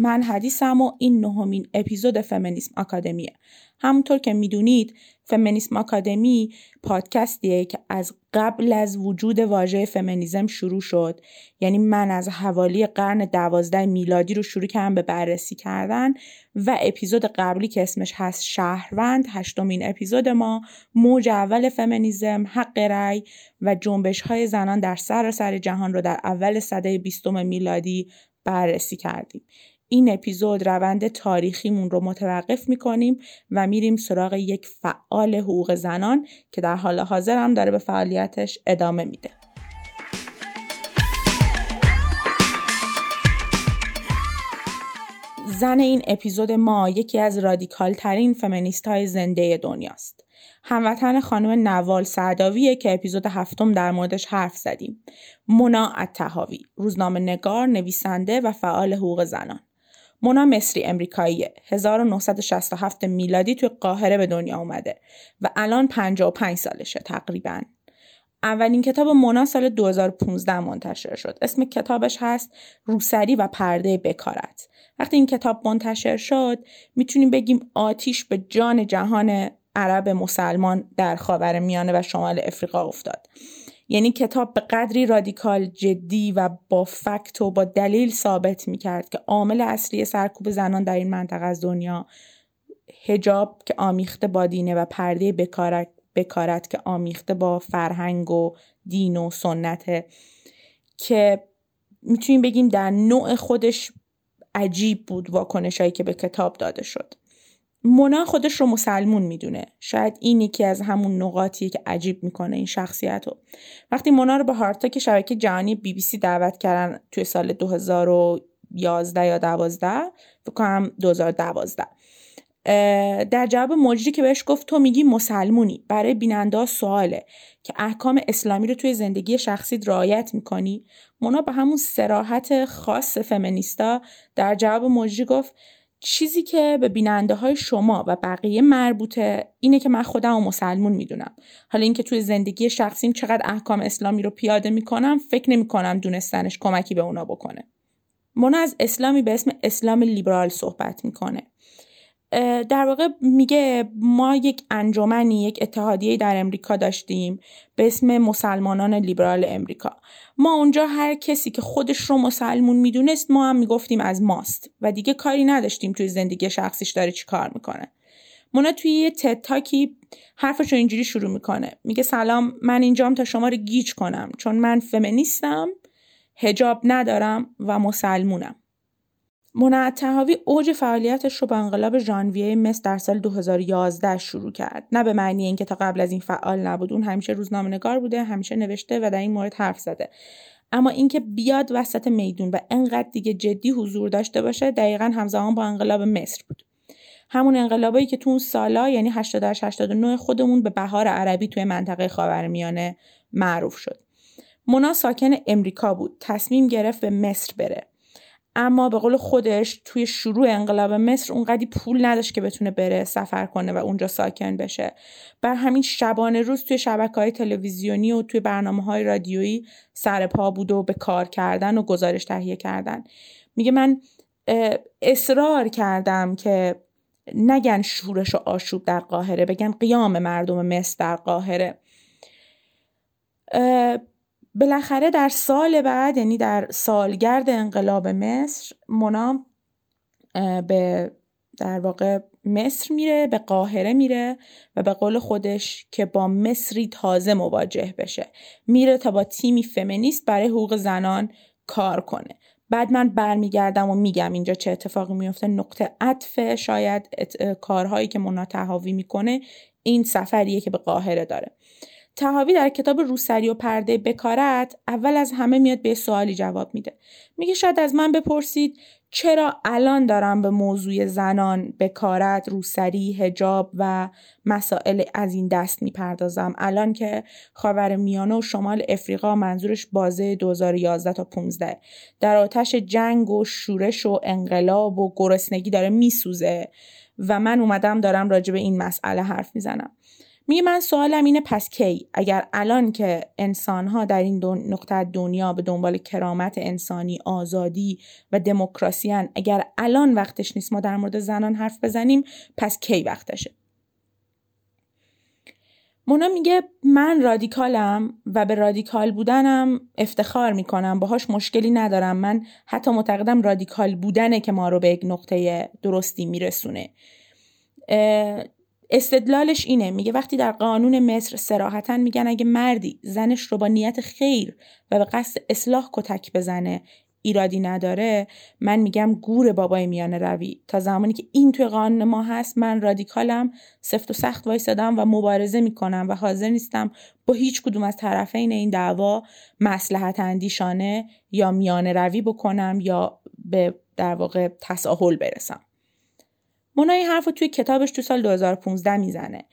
من حدیثم و این 9مین اپیزود فمینیسم آکادمیه. همونطور که میدونید فمینیسم آکادمی پادکستیه که از قبل از وجود واژه فمینیسم شروع شد. یعنی من از حوالی قرن 12 میلادی رو شروع کردم به بررسی کردن و اپیزود قبلی که اسمش هست شهروند، 8مین اپیزود ما، موج اول فمینیسم، حق رأی و جنبش‌های زنان در سراسر جهان رو در اول سده 20 میلادی بررسی کردیم. این اپیزود روند تاریخیمون رو متوقف میکنیم و میریم سراغ یک فعال حقوق زنان که در حال حاضر هم داره به فعالیتش ادامه میده. زن این اپیزود ما یکی از رادیکال ترین فمینیست های زنده دنیاست. هموطن خانم نوال سعداویه که اپیزود 7 در موردش حرف زدیم. مونا التهاوی، روزنامه نگار، نویسنده و فعال حقوق زنان. مونا مصری امریکاییه، 1967 میلادی توی قاهره به دنیا اومده و الان 55 سالشه تقریباً. اولین کتاب مونا سال 2015 منتشر شد. اسم کتابش هست روسری و پرده بکارت. وقتی این کتاب منتشر شد میتونیم بگیم آتیش به جان جهان عرب مسلمان در خاورمیانه و شمال افریقا افتاد. یعنی کتاب به قدری رادیکال، جدی و با فکت و با دلیل ثابت میکرد که عامل اصلی سرکوب زنان در این منطقه از دنیا حجاب که آمیخته با دینه و پرده بکارت که آمیخته با فرهنگ و دین و سنته، که میتونیم بگیم در نوع خودش عجیب بود واکنشایی که به کتاب داده شد. مونا خودش رو مسلمون میدونه. شاید این یکی از همون نقاطیه که عجیب میکنه این شخصیت رو. وقتی مونا رو به هارتاک شبکه جهانی BBC دعوت کردن توی سال 2011 یا 12 فکر کنم 2012، در جواب مجری که بهش گفت تو میگی مسلمونی، برای بیننده سواله که احکام اسلامی رو توی زندگی شخصی رعایت میکنی، مونا به همون صراحت خاص فمینیستا در جواب مجری گفت چیزی که به بیننده های شما و بقیه مربوطه اینه که من خودم و مسلمون میدونم. حالا اینکه توی زندگی شخصیم چقدر احکام اسلامی رو پیاده میکنم فکر نمیکنم دونستنش کمکی به اونا بکنه. مونا از اسلامی به اسم اسلام لیبرال صحبت میکنه. در واقع میگه ما یک انجمنی، یک اتحادیه‌ای در امریکا داشتیم به اسم مسلمانان لیبرال امریکا. ما اونجا هر کسی که خودش رو مسلمون میدونست ما هم میگفتیم از ماست و دیگه کاری نداشتیم توی زندگی شخصیش داره چی کار میکنه. مونا توی یه تد تاکی حرفش رو اینجوری شروع میکنه، میگه سلام، من اینجام تا شما رو گیج کنم چون من فمینیستم، حجاب ندارم و مسلمونم. مونا التهاوی اوج فعالیتش رو با انقلاب ژانویه مصر در سال 2011 شروع کرد. نه به معنی اینکه تا قبل از این فعال نبود، اون همیشه روزنامه‌نگار بوده، همیشه نوشته و در این مورد حرف زده، اما اینکه بیاد وسط میدون و انقدر دیگه جدی حضور داشته باشه دقیقاً همزمان با انقلاب مصر بود. همون انقلابایی که تو اون سالا یعنی 88 89 خودمون به بهار عربی توی منطقه خاورمیانه معروف شد. مونا ساکن امریکا بود، تصمیم گرفت به مصر بره، اما به قول خودش توی شروع انقلاب مصر اونقدی پول نداشت که بتونه بره سفر کنه و اونجا ساکن بشه. بر همین شبانه روز توی شبکه‌های تلویزیونی و توی برنامه‌های رادیویی سر پا بود و به کار کردن و گزارش تهیه کردن. میگه من اصرار کردم که نگن شورش و آشوب در قاهره، بگن قیام مردم مصر در قاهره. بالاخره در سال بعد، یعنی در سالگرد انقلاب مصر، مونا به در واقع مصر میره، به قاهره میره و به قول خودش که با مصری تازه مواجه بشه. میره تا با تیمی فمینیست برای حقوق زنان کار کنه. بعد من برمیگردم و میگم اینجا چه اتفاقی میفته. نقطه عطف شاید کارهایی که مونا التهاوی میکنه این سفریه که به قاهره داره. التهاوی در کتاب روسری و پرده بکارت اول از همه میاد به سوالی جواب میده. میگه شاید از من بپرسید چرا الان دارم به موضوع زنان، بکارت، روسری، حجاب و مسائل از این دست میپردازم، الان که خاورمیانه و شمال افریقا، منظورش بازه 2011 تا 15 در آتش جنگ و شورش و انقلاب و گرسنگی داره میسوزه و من اومدم دارم راجع به این مسئله حرف میزنم. میگه من سوالم اینه پس کی، اگر الان که انسان‌ها در این نقطه دنیا به دنبال کرامت انسانی، آزادی و دموکراسی ان، اگر الان وقتش نیست ما در مورد زنان حرف بزنیم پس کی وقتشه؟ مونا میگه من رادیکالم و به رادیکال بودنم افتخار میکنم، باهاش مشکلی ندارم، من حتی معتقدم رادیکال بودنه که ما رو به یک نقطه درستی میرسونه. استدلالش اینه، میگه وقتی در قانون مصر صراحتاً میگن اگه مردی زنش رو با نیت خیر و به قصد اصلاح کتک بزنه ایرادی نداره، من میگم گور بابای میانه روی، تا زمانی که این توی قانون ما هست من رادیکالم، سفت و سخت وایسادم و مبارزه میکنم و حاضر نیستم با هیچ کدوم از طرفین این دعوا مصلحت اندیشانه یا میانه روی بکنم یا به در واقع تساهل برسم. مونا این حرف رو توی کتابش تو سال 2015 میزنه.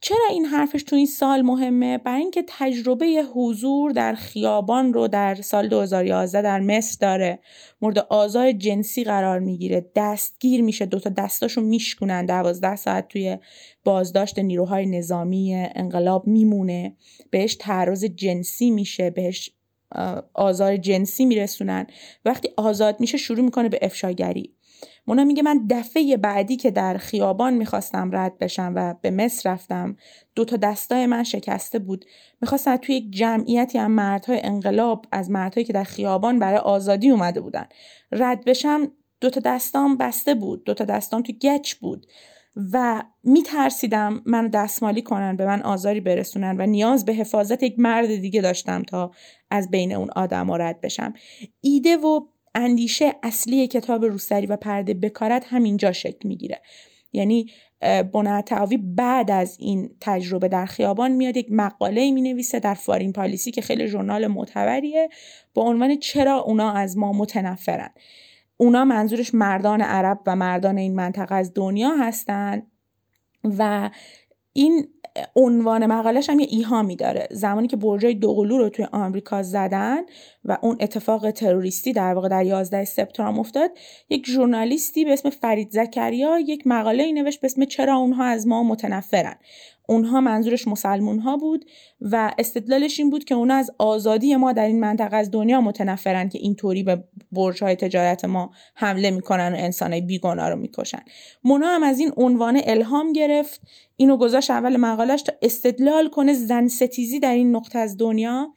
چرا این حرفش تو این سال مهمه؟ برای اینکه تجربه حضور در خیابان رو در سال 2011 در مصر داره، مورد آزار جنسی قرار میگیره، دستگیر میشه، دوتا دستاشو میشکنن، 12 ساعت توی بازداشت نیروهای نظامی انقلاب میمونه، بهش تعرض جنسی میشه، بهش آزار جنسی میرسونن. وقتی آزاد میشه شروع میکنه به افشاگری. مونا میگه من دفعه بعدی که در خیابان میخواستم رد بشم و به مصر رفتم، دوتا دستای من شکسته بود، میخواستم توی یک جمعیتی از مردهای انقلاب، از مردهایی که در خیابان برای آزادی اومده بودن رد بشم، دوتا دستام بسته بود، دوتا دستام توی گچ بود و میترسیدم منو دستمالی کنن، به من آزاری برسونن و نیاز به حفاظت یک مرد دیگه داشتم تا از بین اون آدما رد بشم. ایده و اندیشه اصلی کتاب روسری و پرده بکارت همینجا شکل میگیره. یعنی بناالتهاوی بعد از این تجربه در خیابان میاد یک مقاله مینویسه در فارین پالیسی که خیلی ژورنال معتبریه با عنوان چرا اونا از ما متنفرن. اونا منظورش مردان عرب و مردان این منطقه از دنیا هستن و این عنوان مقاله‌ش هم یه ایهامی داره. زمانی که برجای دوقلو رو توی آمریکا زدن و اون اتفاق تروریستی در واقع در 11 سپتامبر افتاد، یک ژورنالیستی به اسم فرید زکریا یک مقاله‌ای نوشت به اسم چرا اونها از ما متنفرن. اونها منظورش مسلمون‌ها بود و استدلالش این بود که اونها از آزادی ما در این منطقه از دنیا متنفرن که اینطوری به برج‌های تجارت ما حمله می‌کنن و انسانای بیگناه رو می‌کشن. مونا هم از این عنوان الهام گرفت، اینو گذاشت اول مقاله‌اش تا استدلال کنه زن ستیزی در این نقطه از دنیا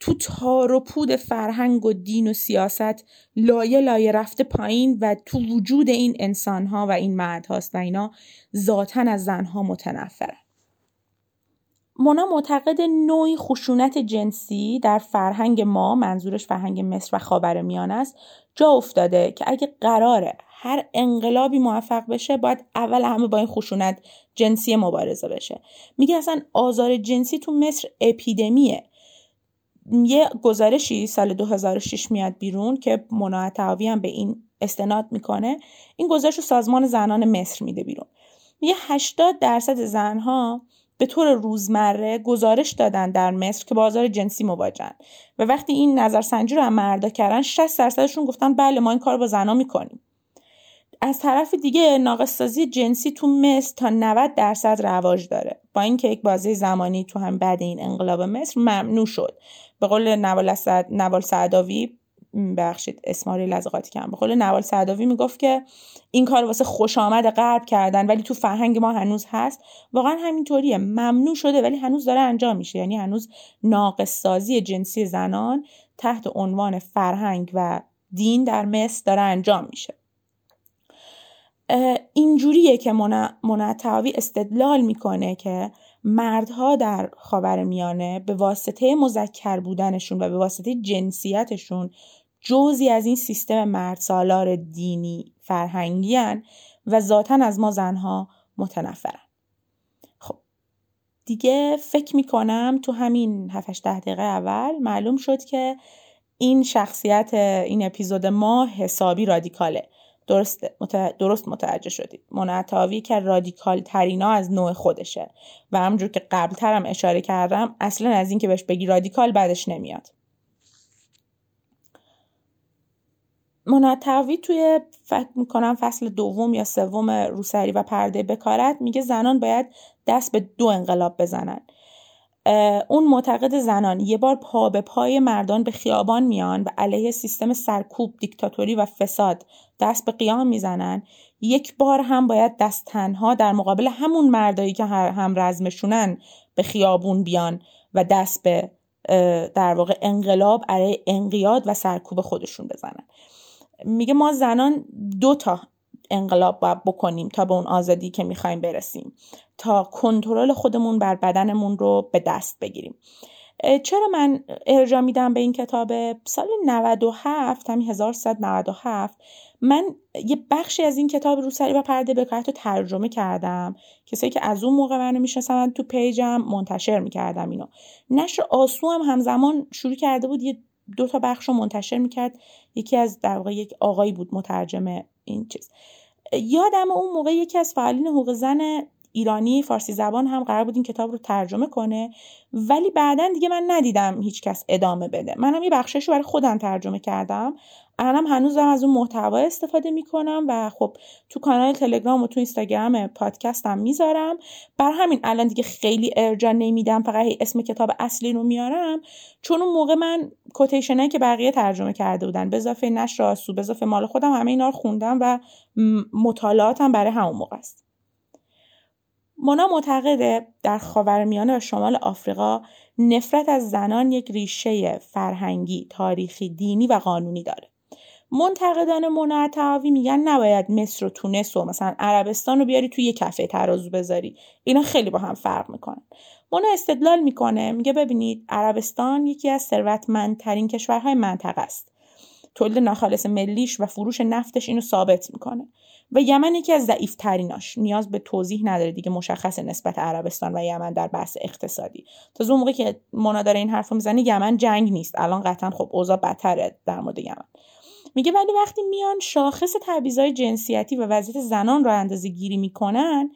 تو تار و پود فرهنگ و دین و سیاست لایه لایه رفته پایین و تو وجود این انسان‌ها و این مردهاست و اینا ذاتاً از زن‌ها متنفرن. مونا معتقد نوعی خشونت جنسی در فرهنگ ما، منظورش فرهنگ مصر و خاورمیانه است، جا افتاده که اگه قراره هر انقلابی موفق بشه باید اول همه با این خشونت جنسی مبارزه بشه. میگه اصلا آزار جنسی تو مصر اپیدمیه. یه گزارشی سال 2006 میاد بیرون که مونا التهاوی هم به این استناد میکنه. این گزارش رو سازمان زنان مصر میده بیرون. میگه 80% زنها به طور روزمره گزارش دادن در مصر که با آزار جنسی مواجهن و وقتی این نظرسنجی رو هم مردا کردن 60%شون گفتن بله ما این کار با زنا میکنیم. از طرف دیگه ناقص‌سازی جنسی تو مصر تا 90% رواج داره، با اینکه یک بازه زمانی تو هم بعد این انقلاب مصر ممنوع شد. به قول نوال السعداوی ببخشید اسماری لزقاتی کردم، به قول نوال السعداوی میگفت که این کار واسه خوش آمد غرب کردن ولی تو فرهنگ ما هنوز هست. واقعا همینطوریه، ممنوع شده ولی هنوز داره انجام میشه. یعنی هنوز ناقص سازی جنسی زنان تحت عنوان فرهنگ و دین در مصر داره انجام میشه. اینجوریه که مونا التهاوی استدلال میکنه که مردها در خاورمیانه به واسطه مذکر بودنشون و به واسطه جنسیتشون جزئی از این سیستم مردسالار دینی فرهنگی هن و ذاتاً از ما زنها متنفرن. خب دیگه فکر میکنم تو همین 7-8 دقیقه اول معلوم شد که این شخصیت این اپیزود ما حسابی رادیکاله. درست متوجه شدید. مونا التهاوی که رادیکال ترینا از نوع خودشه و همونجور که قبلترم اشاره کردم اصلا از این که بهش بگی رادیکال بعدش نمیاد. مونا التحاوی توی فکر میکنم فصل دوم یا سوم روسری و پرده بکارت میگه زنان باید دست به دو انقلاب بزنن. اون معتقد زنان یه بار پا به پای مردان به خیابان میان و علیه سیستم سرکوب، دیکتاتوری و فساد دست به قیام میزنن، یک بار هم باید دست تنها در مقابل همون مردایی که هم رزمشونن به خیابون بیان و دست به در واقع انقلاب، علیه انقیاد و سرکوب خودشون بزنن. میگه ما زنان دو تا انقلاب باید بکنیم تا به اون آزادی که میخوایم برسیم، تا کنترل خودمون بر بدنمون رو به دست بگیریم. چرا من ارجاع میدم به این کتاب؟ سال 97 همین 1397 من یه بخشی از این کتاب روسری و پرده بکارت رو ترجمه کردم. کسایی که از اون موقع منو میشناسن، من تو پیجم منتشر میکردم اینو. نشر آسو هم همزمان شروع کرده بود یه دو تا بخش رو منتشر میکرد. یکی از در واقع یک آقایی بود مترجمه این چیز. یادم اون موقع یکی از فعالین حقوق زن ایرانی فارسی زبان هم قرار بود این کتاب رو ترجمه کنه، ولی بعدن دیگه من ندیدم هیچ کس ادامه بده. منم یه بخشش رو برای خودم ترجمه کردم. الانم هنوزم از اون محتوا استفاده میکنم و خب تو کانال تلگرام و تو اینستاگرام پادکستم میذارم. بر همین الان دیگه خیلی ارجاع نمیدم، فقط اسم کتاب اصلی رو میارم، چون اون موقع من کوتیشنایی که بقیه ترجمه کرده بودن به اضافه نشر آسو، به اضافه مال خودم، همه اینا رو خوندم و مطالعاتم برای همون موقع است. مونا معتقده در خاورمیانه و شمال آفریقا نفرت از زنان یک ریشه فرهنگی، تاریخی، دینی و قانونی داره. منتقدان مونا التحاوی میگن نباید مصر و تونس و مثلا عربستان رو بیاری توی یک کفه ترازو بذاری، اینا خیلی با هم فرق میکنن. مونا استدلال میکنه، میگه ببینید عربستان یکی از ثروتمندترین کشورهای منطقه است. تولید ناخالص ملیش و فروش نفتش اینو ثابت میکنه. و یمن یکی از ضعیف‌تریناش، نیاز به توضیح نداره دیگه، مشخص نسبت عربستان و یمن در بحث اقتصادی. تا اون موقع که مونا داره این حرفو میزنه یمن جنگ نیست، الان قطعا خب اوضاع بدتره در مورد یمن. میگه ولی وقتی میان شاخص تبعیض‌های جنسیتی و وضعیت زنان رو اندازه‌گیری میکنن،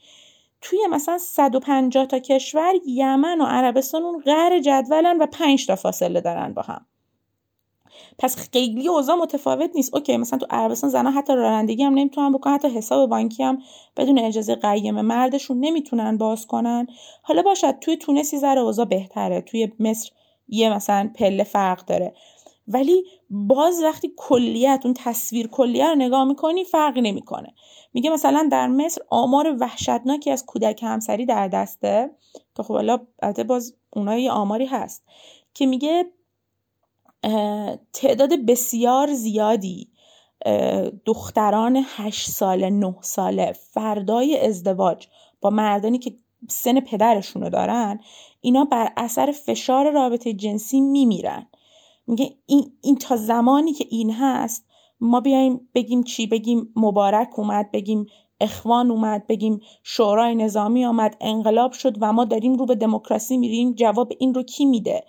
توی مثلا 150 تا کشور یمن و عربستان اون قهر جدولن و 5 تا فاصله دارن با هم. پس خیلی اوضاع متفاوت نیست. اوکی، مثلا تو عربستان زنا حتی رانندگی هم نمیتونن بکنن، حتی حساب بانکی هم بدون اجازه قیم مردشون نمیتونن باز کنن. حالا باشد توی تونس یه ذره اوضاع بهتره، توی مصر یه مثلا پله فرق داره، ولی باز وقتی کلیت اون تصویر کلیه رو نگاه میکنی فرقی نمیکنه. میگه مثلا در مصر آمار وحشتناکی از کودک همسری در دسته که خب حالا باز اونایی آماری هست که میگه تعداد بسیار زیادی دختران 8 ساله 9 ساله فردای ازدواج با مردانی که سن پدرشونو دارن، اینا بر اثر فشار رابطه جنسی میمیرن. میگه این تا زمانی که این هست ما بیایم بگیم چی؟ بگیم مبارک اومد، بگیم اخوان اومد، بگیم شورای نظامی آمد، انقلاب شد و ما داریم رو به دموکراسی میریم، جواب این رو کی میده؟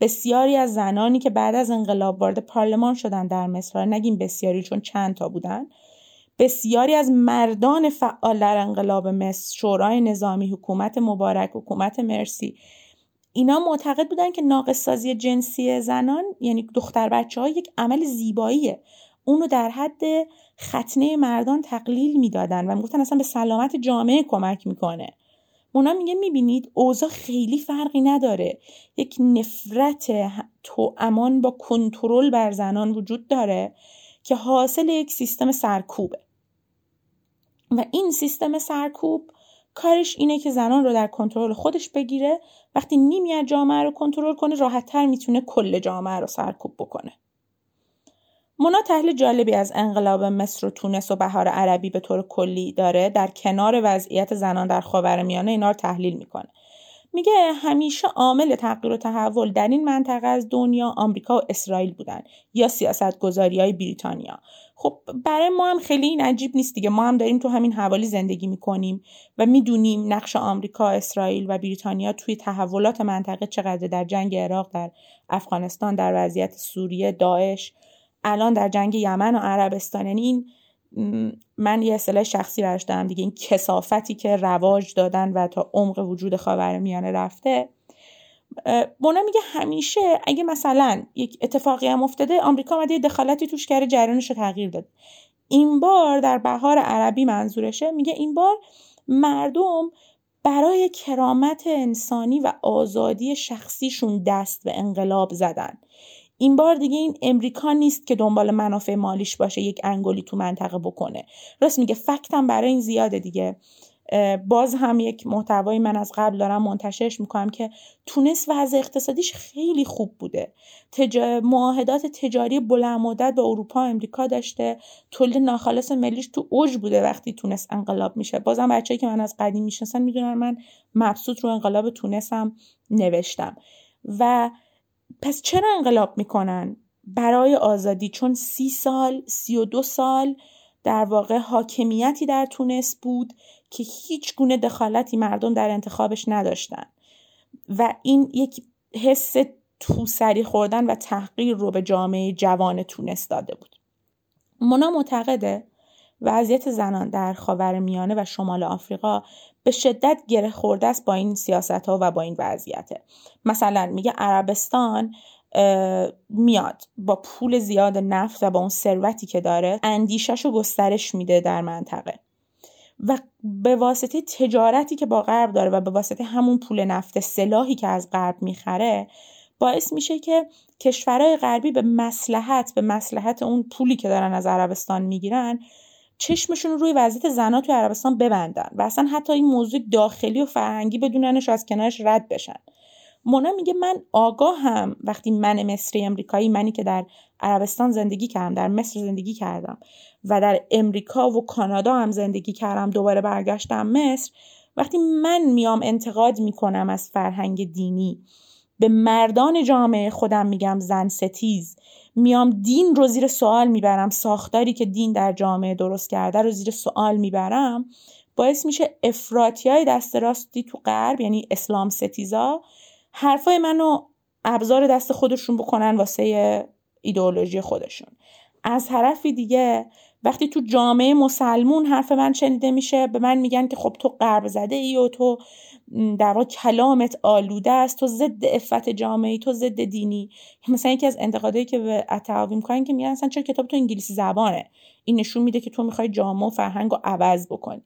بسیاری از زنانی که بعد از انقلاب وارد پارلمان شدن در مصر، نگیم بسیاری چون چند تا بودن، بسیاری از مردان فعال در انقلاب مصر، شورای نظامی، حکومت مبارک، حکومت مرسی، اینا معتقد بودن که ناقص‌سازی جنسی زنان، یعنی دختر بچه‌ها، یک عمل زیباییه. اونو در حد ختنه مردان تقلیل میدادن و میگفتن اصلا به سلامت جامعه کمک میکنه. مونا میگه میبینید اوضاع خیلی فرقی نداره، یک نفرت توامان با کنترل بر زنان وجود داره که حاصل یک سیستم سرکوبه و این سیستم سرکوب کارش اینه که زنان رو در کنترل خودش بگیره. وقتی نیمی از جامعه رو کنترل کنه راحت‌تر میتونه کل جامعه رو سرکوب بکنه. مونا تحلیل جالبی از انقلاب مصر و تونس و بهار عربی به طور کلی داره، در کنار وضعیت زنان در خاورمیانه اینا رو تحلیل میکنه. میگه همیشه عامل تغییر و تحول در این منطقه از دنیا آمریکا و اسرائیل بودن یا سیاست گذاری‌های بریتانیا. خب برای ما هم خیلی این عجیب نیست دیگه، ما هم داریم تو همین حوالی زندگی میکنیم و میدونیم نقش آمریکا، اسرائیل و بریتانیا توی تحولات منطقه چقدر، در جنگ عراق، در افغانستان، در وضعیت سوریه، داعش، الان در جنگ یمن و عربستان. یعنی این، من یه اصطلاح شخصی براش دارم دیگه، این کثافتی که رواج دادن و تا عمق وجود خاورمیانه رفته. مونا میگه همیشه اگه مثلا یک اتفاقی هم افتاده آمریکا اومده دخالتی توش کرده جریانش رو تغییر داد. این بار در بهار عربی منظورشه، میگه این بار مردم برای کرامت انسانی و آزادی شخصیشون دست به انقلاب زدن. این بار دیگه این امریکا نیست که دنبال منافع مالیش باشه یک انگلی تو منطقه بکنه. راست میگه، فکتم برای این زیاده دیگه. باز هم یک محتوایی من از قبل دارم منتشرش میکنم که تونس وضع اقتصادیش خیلی خوب بوده، معاهدات تجاری بلند مدت با اروپا و امریکا داشته، تولید ناخالص ملیش تو اوج بوده وقتی تونس انقلاب میشه. بازم بچه‌ای که من از قدیم میشناسن میدونن من مبسوط رو انقلاب تونس هم نوشتم. و پس چرا انقلاب میکنن؟ برای آزادی. چون 32 سال در واقع حاکمیتی در تونس بود که هیچ گونه دخالتی مردم در انتخابش نداشتن و این یک حس توسری خوردن و تحقیر رو به جامعه جوان تونس داده بود. مونا معتقده وضعیت زنان در خاورمیانه و شمال آفریقا به شدت گره خورده است با این سیاست‌ها و با این وضعیته. مثلا میگه عربستان میاد با پول زیاد نفت و با اون ثروتی که داره اندیشه‌شو گسترش میده در منطقه و به واسطه تجارتی که با غرب داره و به واسطه همون پول نفت سلاحی که از غرب میخره باعث میشه که کشورهای غربی به مصلحت اون پولی که دارن از عربستان میگیرن چشمشون روی وضعیت زنان توی عربستان ببندن و اصلا حتی این موضوع داخلی و فرهنگی بدوننش و از کنارش رد بشن. مونا میگه من آگاهم، وقتی من مصری امریکایی، منی که در عربستان زندگی کردم، در مصر زندگی کردم و در امریکا و کانادا هم زندگی کردم، دوباره برگشتم مصر، وقتی من میام انتقاد میکنم از فرهنگ دینی، به مردان جامعه خودم میگم زن ستیز، میام دین رو زیر سوال میبرم، ساختاری که دین در جامعه درست کرده رو زیر سوال میبرم، باعث میشه افراطیای دست راستی تو غرب، یعنی اسلام ستیزا، حرفای منو ابزار دست خودشون بکنن واسه ایدئولوژی خودشون. از طرفی دیگه وقتی تو جامعه مسلمون حرف من شنیده میشه، به من میگن که خب تو غرب زده ای و تو در واقع کلامت آلوده است، تو ضد عفت جامعه‌ای، تو ضد دینی. مثلا یکی از انتقادایی که به التهاوی میکنن که میگن اصلا چرا کتاب تو انگلیسی زبانه، این نشون میده که تو میخوای جامعه و فرهنگ رو عوض بکنی.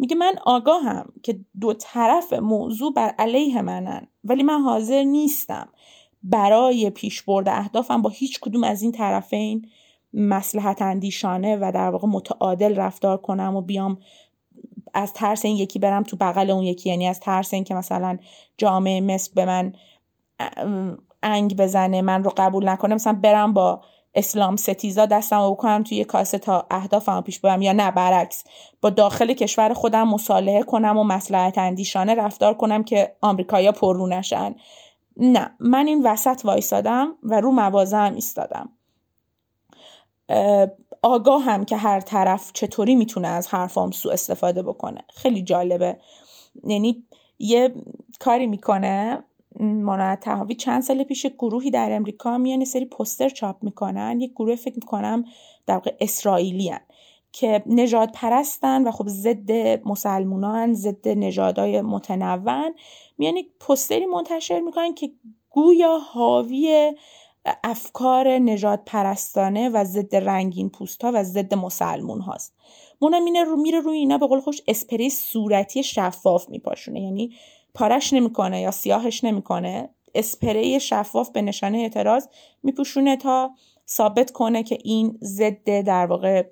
میگه من آگاهم که دو طرف موضوع بر علیه منن، ولی من حاضر نیستم برای پیش برد اهدافم با هیچ کدوم از این طرفین مصلحت اندیشانه و در واقع متعادل رفتار کنم و بیام از ترس این یکی برم تو بغل اون یکی، یعنی از ترس این که مثلا جامعه مصر به من انگ بزنه، من رو قبول نکنه، مثلا برم با اسلام ستیزا دستمو بکنم توی کاسه تا اهدافمو پیش ببرم، یا نه برعکس با داخل کشور خودم مصالحه کنم و مصلحت اندیشانه رفتار کنم که آمریکایا پر رو نشن. نه، من این وسط وایسادم و رو موازم ایستادم. آگاهم که هر طرف چطوری میتونه از حرفام سوء استفاده بکنه. خیلی جالبه، یعنی یه کاری میکنه مونا التهاوی، چند سال پیش گروهی در امریکا میان سری پوستر چاپ میکنن، یک گروه فکر میکنم در واقع اسرائیلیان که نژاد پرستن و خب ضد مسلمانان، ضد نژادهای متنوع، میان یک پوستری منتشر میکنن که گویا حاوی افکار نژاد پرستانه و ضد رنگین پوست ها و ضد مسلمون هاست. مونا میره روی اینا به قول خوش اسپری صورتی شفاف میپاشونه، یعنی پارش نمیکنه یا سیاهش نمیکنه، اسپری شفاف به نشانه اعتراض میپوشونه تا ثابت کنه که این ضد در واقع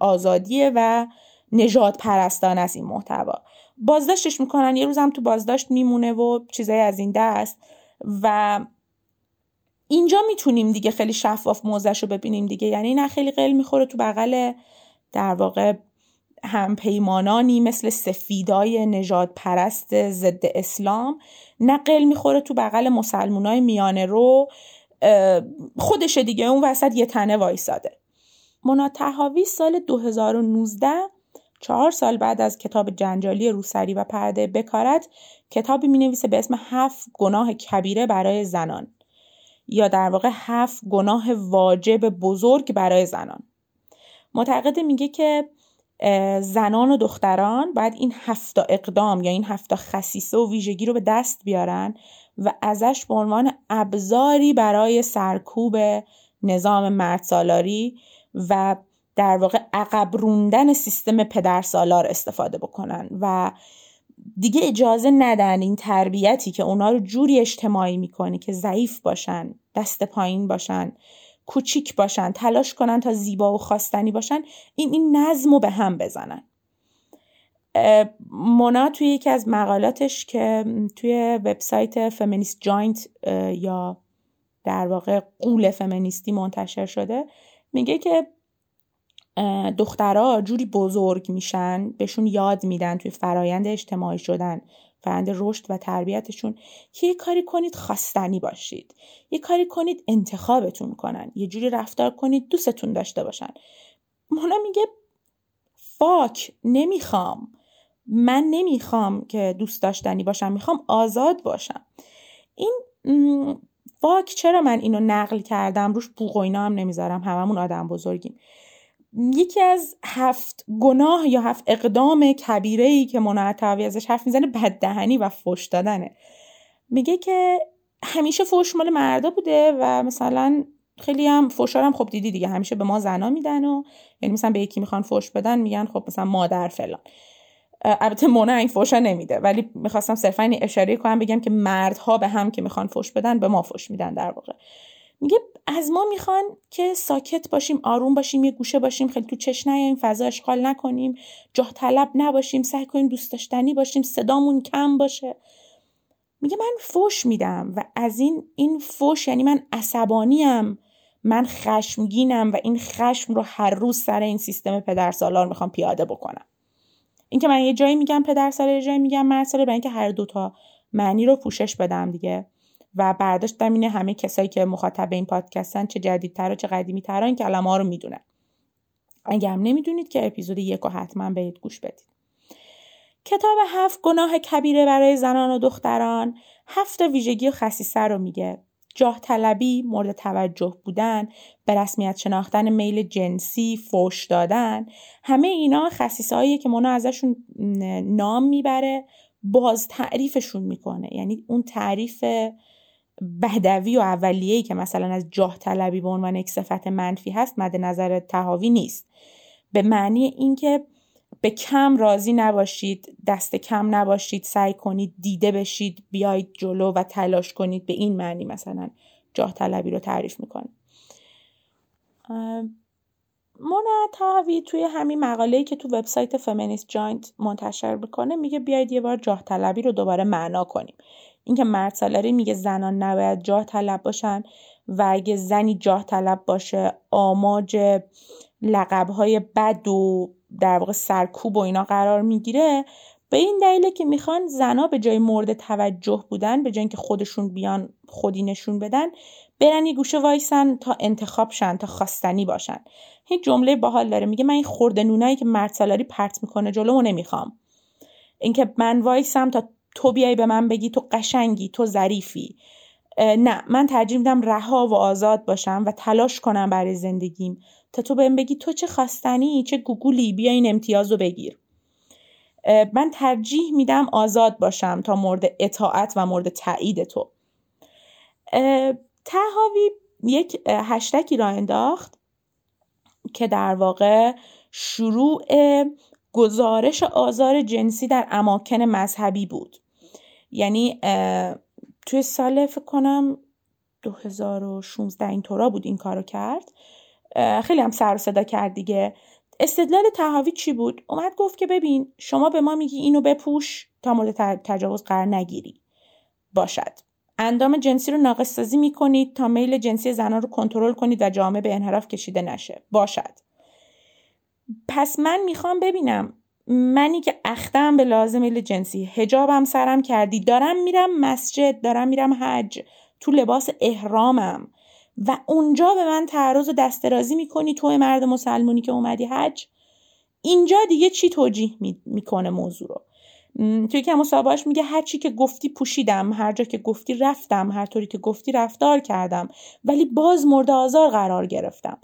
آزادیه و نژاد پرستانه است این محتوا. بازداشتش میکنن، یه روز هم تو بازداشت میمونه و چیزای از این دست. و اینجا میتونیم دیگه خیلی شفاف موزش رو ببینیم دیگه، یعنی نه خیلی قل میخوره تو بغل در واقع همپیمانانی مثل سفیدای نژاد پرست ضد اسلام، نه قل میخوره تو بغل مسلمانای میانه رو، خودش دیگه اون وسط یه تنه وایساده. مونا التهاوی سال 2019، 4 سال بعد از کتاب جنجالی روسری و پرده بکارت، کتابی مینویسه به اسم 7 گناه کبیره برای زنان، یا در واقع 7 گناه واجب بزرگ برای زنان. معتقد میگه که زنان و دختران باید این 7 اقدام یا این 7 خصیصه و ویژگی رو به دست بیارن و ازش به عنوان ابزاری برای سرکوب نظام مردسالاری و در واقع عقب روندن سیستم پدرسالار استفاده بکنن و دیگه اجازه ندن این تربیتی که اونا رو جوری اجتماعی میکنه که ضعیف باشن، دست پایین باشن، کوچیک باشن، تلاش کنن تا زیبا و خواستنی باشن، این نظم رو به هم بزنن. مونا توی یکی از مقالاتش که توی وبسایت فمینیست جاینت یا در واقع قول فمینیستی منتشر شده میگه که دخترها جوری بزرگ میشن، بهشون یاد میدن توی فرایند اجتماعی شدن، فرآیند رشد و تربیتشون که یه کاری کنید خواستنی باشید، یه کاری کنید انتخابتون کنن، یه جوری رفتار کنید دوستتون داشته باشن. مونا میگه فاک، نمیخوام، من نمیخوام که دوست داشتنی باشم، میخوام آزاد باشم. این فاک، چرا من اینو نقل کردم روش بوق و اینا هم نمیذارم، هممون آدم بزرگیم. یکی از 7 گناه یا 7 اقدام کبیره‌ای که مونا الطحاوی ازش حرف میزنه بددهنی و فحش دادنه. میگه که همیشه فحش مال مردا بوده و مثلا خیلی هم فحشا هم خب دیدی دیگه، همیشه به ما زنا میدن، و یعنی مثلا به یکی میخوان فحش بدن میگن خب مثلا مادر فلان. البته مونا این فحشا نمیده، ولی میخواستم صرفا این اشاره کنم بگم که مردها به هم که میخوان فحش بدن به ما فحش میدن در واقع. میگه از ما میخوان که ساکت باشیم، آروم باشیم، یه گوشه باشیم، خیلی تو چش نیاییم، فضا اشغال نکنیم، جاه طلب نباشیم، سعی کنیم دوست داشتنی باشیم، صدامون کم باشه. میگه من فوش میدم و از این فوش، یعنی من عصبانیم، من خشمگینم و این خشم رو هر روز سر این سیستم پدرسالار میخوام پیاده بکنم. این که من یه جایی میگم پدرسالار، یه جایی میگم مردسالار، برای اینکه هر دوتا معنی رو پوشش بدم دیگه. و برداشتم اینه همه کسایی که مخاطب این پادکستن، چه جدیدتر و چه قدیمی‌تر، این کلمه‌ها رو میدونن. اگه هم نمیدونید که اپیزود 1 رو حتما برید گوش بدید. کتاب 7 گناه کبیره برای زنان و دختران 7 ویژگی و خصیصه رو میگه. جاه طلبی، مورد توجه بودن، به رسمیت شناختن میل جنسی، فوش دادن، همه اینا خصیصه‌ایه که مونا ازشون نام میبره، باز تعریفشون میکنه. یعنی اون تعریف بدوی و اولیه‌ای که مثلا از جاه طلبی به عنوان یک صفت منفی هست مد نظر طحاوی نیست، به معنی اینکه به کم راضی نباشید، دست کم نباشید، سعی کنید دیده بشید، بیایید جلو و تلاش کنید، به این معنی مثلا جاه طلبی رو تعریف میکنه. مونا الطحاوی توی همین مقاله‌ای که تو وبسایت فمینیست جاینت منتشر میکنه میگه بیایید یه بار جاه طلبی رو دوباره معنا کنیم. این که مردسالاری میگه زنان نباید جاه طلب باشن و اگه زنی جاه طلب باشه آماج لقب‌های بد و در واقع سرکوب و اینا قرار میگیره، به این دلیله که میخوان زنا به جای مورد توجه بودن، به جای اینکه خودشون بیان خودی نشون بدن، برن یه گوشه وایسن تا انتخاب شن، تا خواستنی باشن. این جمله باحال داره، میگه من این خرده نونایی که مردسالاری پرت میکنه جلومو نمیخوام. اینکه من وایسم تا تو بیایی به من بگی تو قشنگی، تو ظریفی، نه، من ترجیح میدم رها و آزاد باشم و تلاش کنم برای زندگیم تا تو بهم بگی تو چه خواستنی، چه گوگولی، بیا این امتیاز رو بگیر. من ترجیح میدم آزاد باشم تا مورد اطاعت و مورد تایید تو. طحاوی یک هشتگی را انداخت که در واقع شروع گزارش آزار جنسی در اماکن مذهبی بود. یعنی توی سال فکر کنم 2016 این طورا بود این کارو کرد، خیلی هم سر و صدا کرد دیگه. استدلال طحاوی چی بود؟ اومد گفت که ببین شما به ما میگی اینو بپوش تا مورد تجاوز قرار نگیری، باشد، اندام جنسی رو ناقص سازی میکنید تا میل جنسی زنان رو کنترل کنید و جامعه به انحراف کشیده نشه، باشد. پس من میخوام ببینم منی که اختم به لازمیل جنسی، حجابم سرم کردی، دارم میرم مسجد، دارم میرم حج، تو لباس احرامم و اونجا به من تعرض و دست درازی میکنی توی مرد مسلمونی که اومدی حج، اینجا دیگه چی توجیه میکنه موضوع رو؟ توی که مصاحبه‌اش میگه هر چی که گفتی پوشیدم، هر جا که گفتی رفتم، هر طوری که گفتی رفتار کردم، ولی باز مورد آزار قرار گرفتم.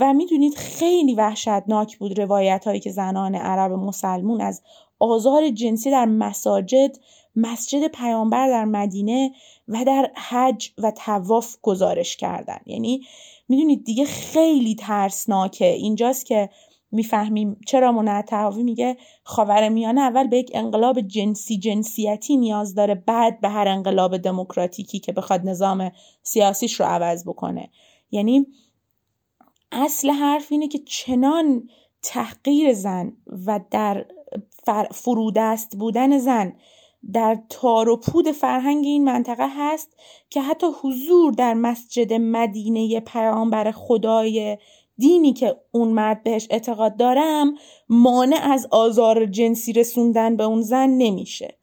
و میدونید خیلی وحشتناک بود روایت هایی که زنان عرب مسلمون از آزار جنسی در مساجد، مسجد پیامبر در مدینه و در حج و طواف گزارش کردن. یعنی میدونید دیگه خیلی ترسناکه. اینجاست که میفهمیم چرا مونة الطحاوی میگه خاورمیانه اول به یک انقلاب جنسیتی نیاز داره، بعد به هر انقلاب دموکراتیکی که بخواد نظام سیاسیش رو عوض بکنه. یعنی اصل حرف اینه که چنان تحقیر زن و در فرودست بودن زن در تار و پود فرهنگ این منطقه هست که حتی حضور در مسجد مدینه پیامبر خدای دینی که اون مرد بهش اعتقاد دارم مانع از آزار جنسی رسوندن به اون زن نمیشه.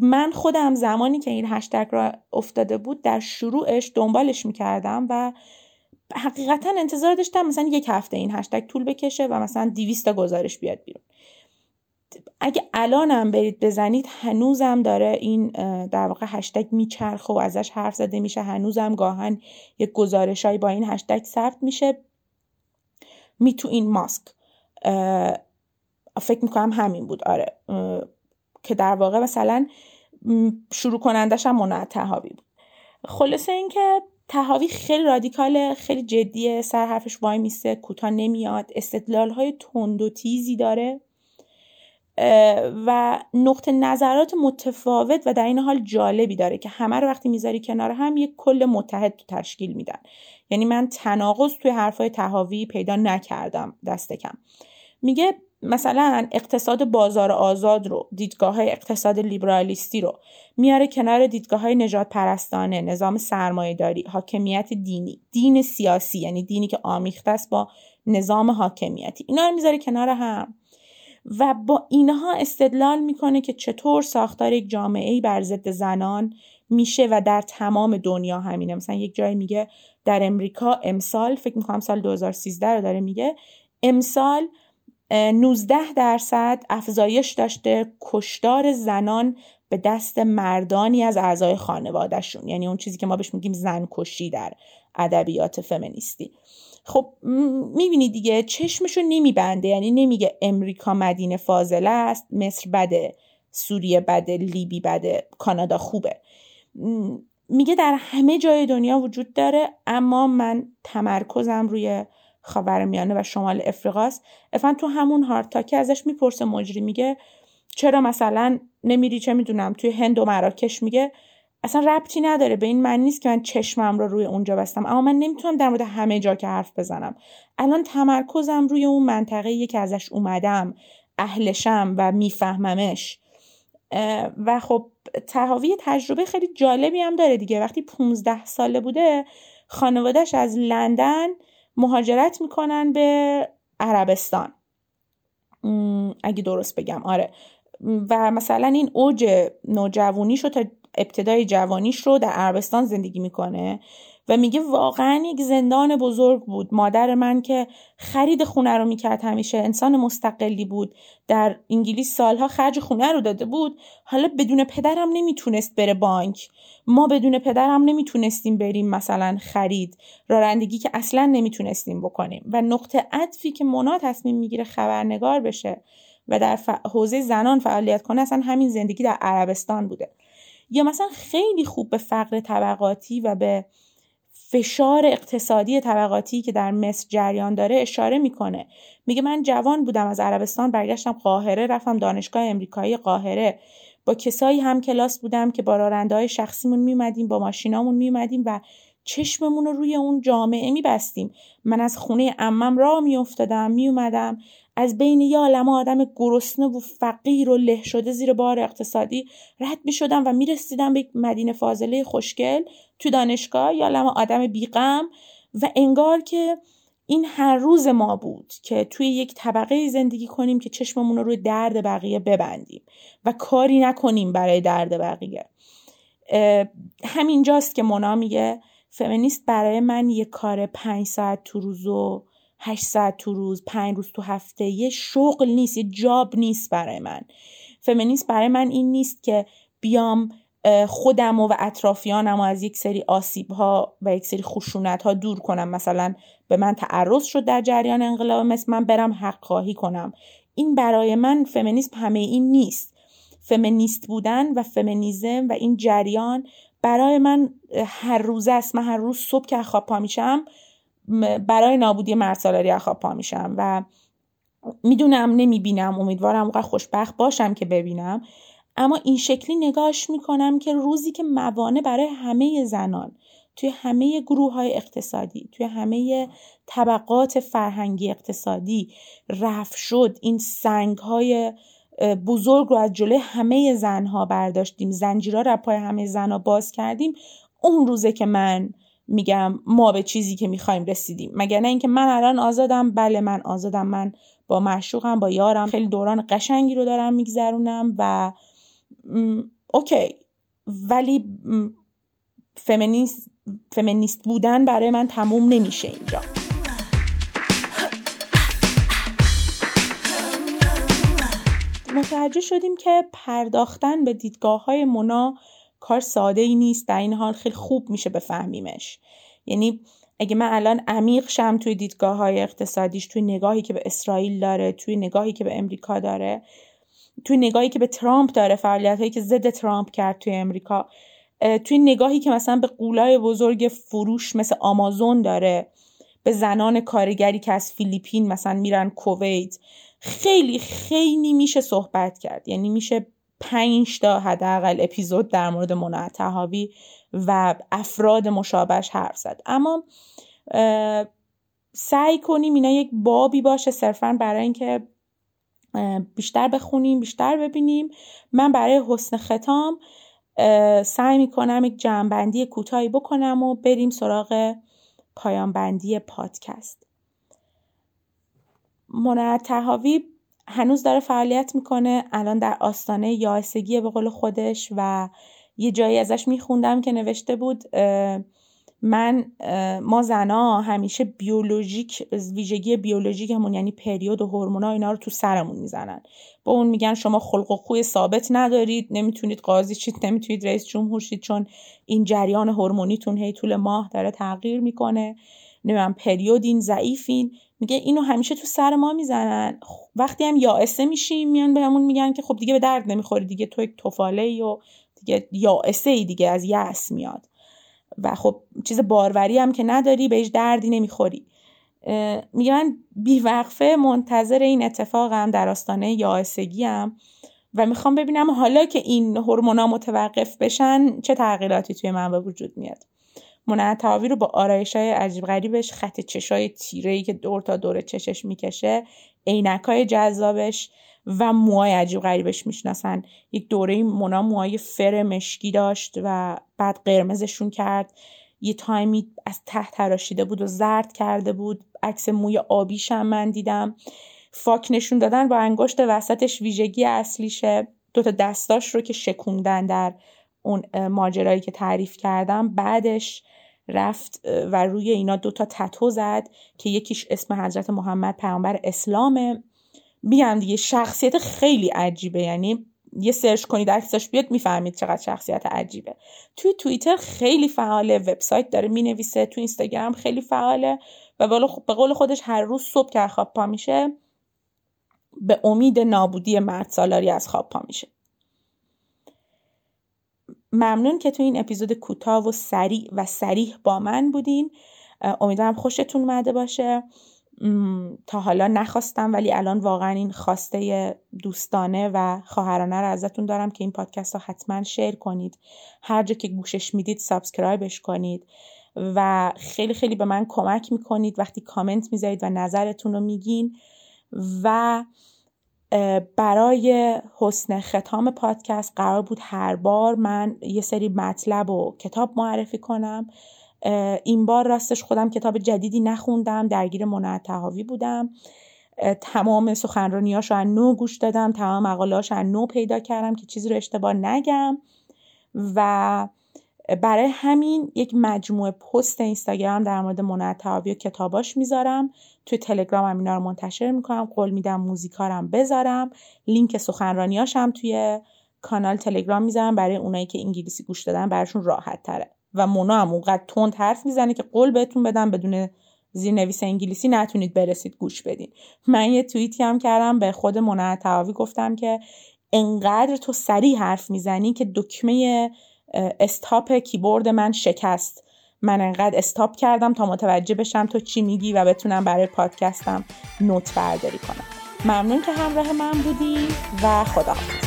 من خودم زمانی که این هشتگ را افتاده بود در شروعش دنبالش میکردم و حقیقتا انتظار داشتم مثلا یک هفته این هشتگ طول بکشه و مثلا 200 گزارش بیاد بیرون. اگه الانم برید بزنید هنوزم داره این در واقع هشتگ میچرخه و ازش حرف زده میشه، هنوزم گاهن یک گزارشای با این هشتگ ثبت میشه. میتو این ماسک فکر میکنم همین بود، آره، که در واقع مثلا شروع کنندش هم مونة الطحاوی بود. خلاصه این که طحاوی خیلی رادیکاله، خیلی جدیه، سر حرفش وای میسته، کوتاه نمیاد، استدلال‌های تند و تیزی داره و نقطه نظرات متفاوت و در این حال جالبی داره که همه رو وقتی میذاری کنار هم یک کل متحد تشکیل میدن. یعنی من تناقض توی حرفای طحاوی پیدا نکردم دست کم. میگه مثلا اقتصاد بازار آزاد رو، دیدگاه‌های اقتصاد لیبرالیستی رو میاره کنار دیدگاه‌های نجات پرستانه، نظام سرمایه‌داری، حاکمیت دینی، دین سیاسی، یعنی دینی که آمیخته است با نظام حاکمیتی، اینا رو میذاره کنار هم و با اینها استدلال میکنه که چطور ساختار یک جامعه‌ای بر ضد زنان میشه و در تمام دنیا همینه. مثلا یک جایی میگه در امریکا امسال، فکر میکنم سال 2013 رو داره میگه، امسال 19% افزایش داشته کشتار زنان به دست مردانی از اعضای خانوادهشون، یعنی اون چیزی که ما بهش میگیم زن کشی در ادبیات فمینیستی. خب میبینی دیگه چشمشو نمیبنده، یعنی نمیگه امریکا مدینه فاضله است، مصر بده، سوریه بده، لیبی بده، کانادا خوبه. میگه در همه جای دنیا وجود داره، اما من تمرکزم روی خاورمیانه و شمال افریقاست. افن تو همون هارتاک ازش میپرسه مجری، میگه چرا مثلا نمیری چه میدونم توی هند و مراکش، میگه اصلا ربطی نداره، به این معنی نیست که من چشمم رو روی اونجا بستم، اما من نمیتونم در مورد همه جا که حرف بزنم، الان تمرکزم روی اون منطقه‌ایه که ازش اومدم، اهلشم و میفهممش. و خب طحاوی تجربه خیلی جالبی هم داره دیگه. وقتی 15 ساله بوده خانواده‌اش از لندن مهاجرت میکنن به عربستان، اگه درست بگم، آره، و مثلا این اوج نوجوانیش رو تا ابتدای جوانیش رو در عربستان زندگی میکنه و میگه واقعا یک زندان بزرگ بود. مادر من که خرید خونه رو میکرد، همیشه انسان مستقلی بود، در انگلیس سالها خرج خونه رو داده بود، حالا بدون پدرم نمیتونست بره بانک، ما بدون پدرم نمیتونستیم بریم مثلا خرید، رانندگی که اصلا نمیتونستیم بکنیم. و نقطه عطفی که مونا تصمیم میگیره خبرنگار بشه و در حوزه زنان فعالیت کنه اصلا همین زندگی در عربستان بوده. یا مثلا خیلی خوب به فقر طبقاتی و به فشار اقتصادی طبقاتی که در مصر جریان داره اشاره میکنه. میگه من جوان بودم، از عربستان برگشتم قاهره، رفتم دانشگاه امریکایی قاهره، با کسایی هم کلاس بودم که با راننده‌های شخصیمون میومدیم، با ماشینامون میومدیم و چشممون رو روی اون جامعه میبستیم. من از خونه عمم راه میافتادم، میومدم، از بین یه عالمه آدم گرسنه و فقیر و له شده زیر بار اقتصادی رد میشدم و میرسیدم به یک مدینه فاضله خوشگل تو دانشگاه، یه عالمه آدم بی‌غم، و انگار که این هر روز ما بود که توی یک طبقه زندگی کنیم که چشممون رو روی درد بقیه ببندیم و کاری نکنیم برای درد بقیه. همینجاست که مونا میگه فمینیست برای من یک کار 5 ساعت تو روز و 8 ساعت تو روز، 5 روز تو هفته یه شغل نیست، یه جاب نیست برای من. فمینیست برای من این نیست که بیام خودم و اطرافیانم از یک سری آسیب ها و یک سری خشونت ها دور کنم. مثلا به من تعرض شد در جریان انقلاب، مثل من برم حق خواهی کنم. این برای من فمینیسم همه این نیست. فمینیست بودن و فمینیزم و این جریان برای من هر روزه است. من هر روز صبح که خواب پا میشم برای نابودی مرد سالاری خواب پا میشم و میدونم نمیبینم، امیدوارم اونقدر خوشبخت باشم که ببینم، اما این شکلی نگاهش میکنم که روزی که موانع برای همه زنان توی همه گروه های اقتصادی، توی همه طبقات فرهنگی اقتصادی رفع شد، این سنگ های بزرگ رو از جلوی همه زنها برداشتیم، زنجیرها رو پای همه زنها باز کردیم، اون روزه که من میگم ما به چیزی که میخوایم رسیدیم. مگر نه اینکه من الان آزادم؟ بله من آزادم، من با معشوقم، با یارم، خیلی دوران قشنگی رو دارم میگذرونم و اوکی. ولی فمینیست بودن برای من تموم نمیشه اینجا. متوجه شدیم که پرداختن به دیدگاه‌های مونا کار ساده‌ای نیست، در این حال خیلی خوب میشه بفهمیمش. یعنی اگه من الان عمیق شم توی دیدگاه‌های اقتصادیش، توی نگاهی که به اسرائیل داره، توی نگاهی که به امریکا داره، توی نگاهی که به ترامپ داره، فعالیت‌هایی که ضد ترامپ کرد توی امریکا، توی نگاهی که مثلا به غولای بزرگ فروش مثل آمازون داره، به زنان کارگری که از فیلیپین مثلا میرن کویت، خیلی خیلی میشه صحبت کرد. یعنی میشه 5 تا حداقل اپیزود در مورد مونا التهاوی و افراد مشابهش حرف زد. اما سعی کنیم اینا یک بابی باشه صرفاً برای اینکه بیشتر بخونیم، بیشتر ببینیم. من برای حسن ختام سعی میکنم یک جمع‌بندی کوتاهی بکنم و بریم سراغ پایان‌بندی پادکست. مونا التهاوی هنوز داره فعالیت میکنه، الان در آستانه یائسگی به قول خودش، و یه جایی ازش میخوندم که نوشته بود ما زنا همیشه بیولوژیک، ویژگی بیولوژیکمون یعنی پریود و هورمونا اینا رو تو سرمون میزنن، با اون میگن شما خلق و خوی ثابت ندارید، نمیتونید قاضی شید، نمیتونید رئیس جمهور شید، چون این جریان هورمونیتون هی طول ماه داره تغییر میکنه، نمیدونم پریودین، ضعیفین. میگه اینو همیشه تو سر ما میزنن، وقتی هم یائسه میشیم میان بهمون میگن که خب دیگه به درد نمیخوری، دیگه تو یک طفاله‌ای و دیگه یائسه‌ای، دیگه از یأس میاد و خب چیز باروری هم که نداری، بهش دردی نمیخوری. میگه من بیوقفه منتظر این اتفاقم، در آستانه یائسگی‌ام و میخوام ببینم حالا که این هورمونا متوقف بشن چه تغییراتی توی من به وجود میاد. مونا التهاوی رو با آرایش‌های عجیب غریبش، خط چشای تیره‌ای که دور تا دور چشش میکشه، عینک‌های جذابش و موهای عجیب غریبش میشناسن. یک دوره مونا موهای فر مشکی داشت و بعد قرمزشون کرد، یه تایمی از ته تراشیده بود و زرد کرده بود، عکس موی آبیش هم من دیدم، فاک نشون دادن با انگشت وسطش ویژگی اصلیشه. 2 تا دستاش رو که شکوندن در اون ماجرایی که تعریف کردم، بعدش رفت و روی اینا 2 تا تتو زد که یکیش اسم حضرت محمد پیامبر اسلامه. میگم دیگه شخصیت خیلی عجیبه، یعنی یه سرچ کنید عکسش بیاد میفهمید چقدر شخصیت عجیبه. توی توییتر خیلی فعاله، وبسایت داره مینویسه، تو اینستاگرام خیلی فعاله و به قول خودش هر روز صبح که خواب پا میشه به امید نابودی مرد سالاری از خواب پا میشه. ممنون که تو این اپیزود کوتاه و سریع و صریح با من بودین. امیدوارم خوشتون اومده باشه. تا حالا نخواستم ولی الان واقعا این خواسته دوستانه و خواهرانه رو ازتون دارم که این پادکست رو حتما شیر کنید، هر جا که گوشش میدید سابسکرایبش کنید و خیلی خیلی به من کمک میکنید وقتی کامنت میذارید و نظرتون رو میگین. و برای حسن ختام پادکست قرار بود هر بار من یه سری مطلب و کتاب معرفی کنم. این بار راستش خودم کتاب جدیدی نخوندم، درگیر مونا التهاوی بودم، تمام سخنرانیاشو از نو گوش دادم، تمام مقالهاشو از نو پیدا کردم که چیزی رو اشتباه نگم و برای همین یک مجموعه پست اینستاگرام در مورد مونا التهاوی و کتاباش میذارم. توی تلگرامم اینا رو منتشر میکنم، قول میدم موزیکارم بذارم، لینک سخنرانیاشم توی کانال تلگرام میذارم برای اونایی که انگلیسی گوش دادن براشون راحت تره. و مونا هم اونقدر تند حرف میزنه که قول بهتون بدم بدون زیرنویس انگلیسی نتونید برسید گوش بدین. من یه توییتی هم کردم به خود مونا الطحاوی، گفتم که انقدر تو سریع حرف میزنی که دکمه استاپ کیبورد من شکست. من انقدر استاپ کردم تا متوجه بشم تو چی میگی و بتونم برای پادکستم نوت برداری کنم. ممنون که همراه من بودی و خداحافظ.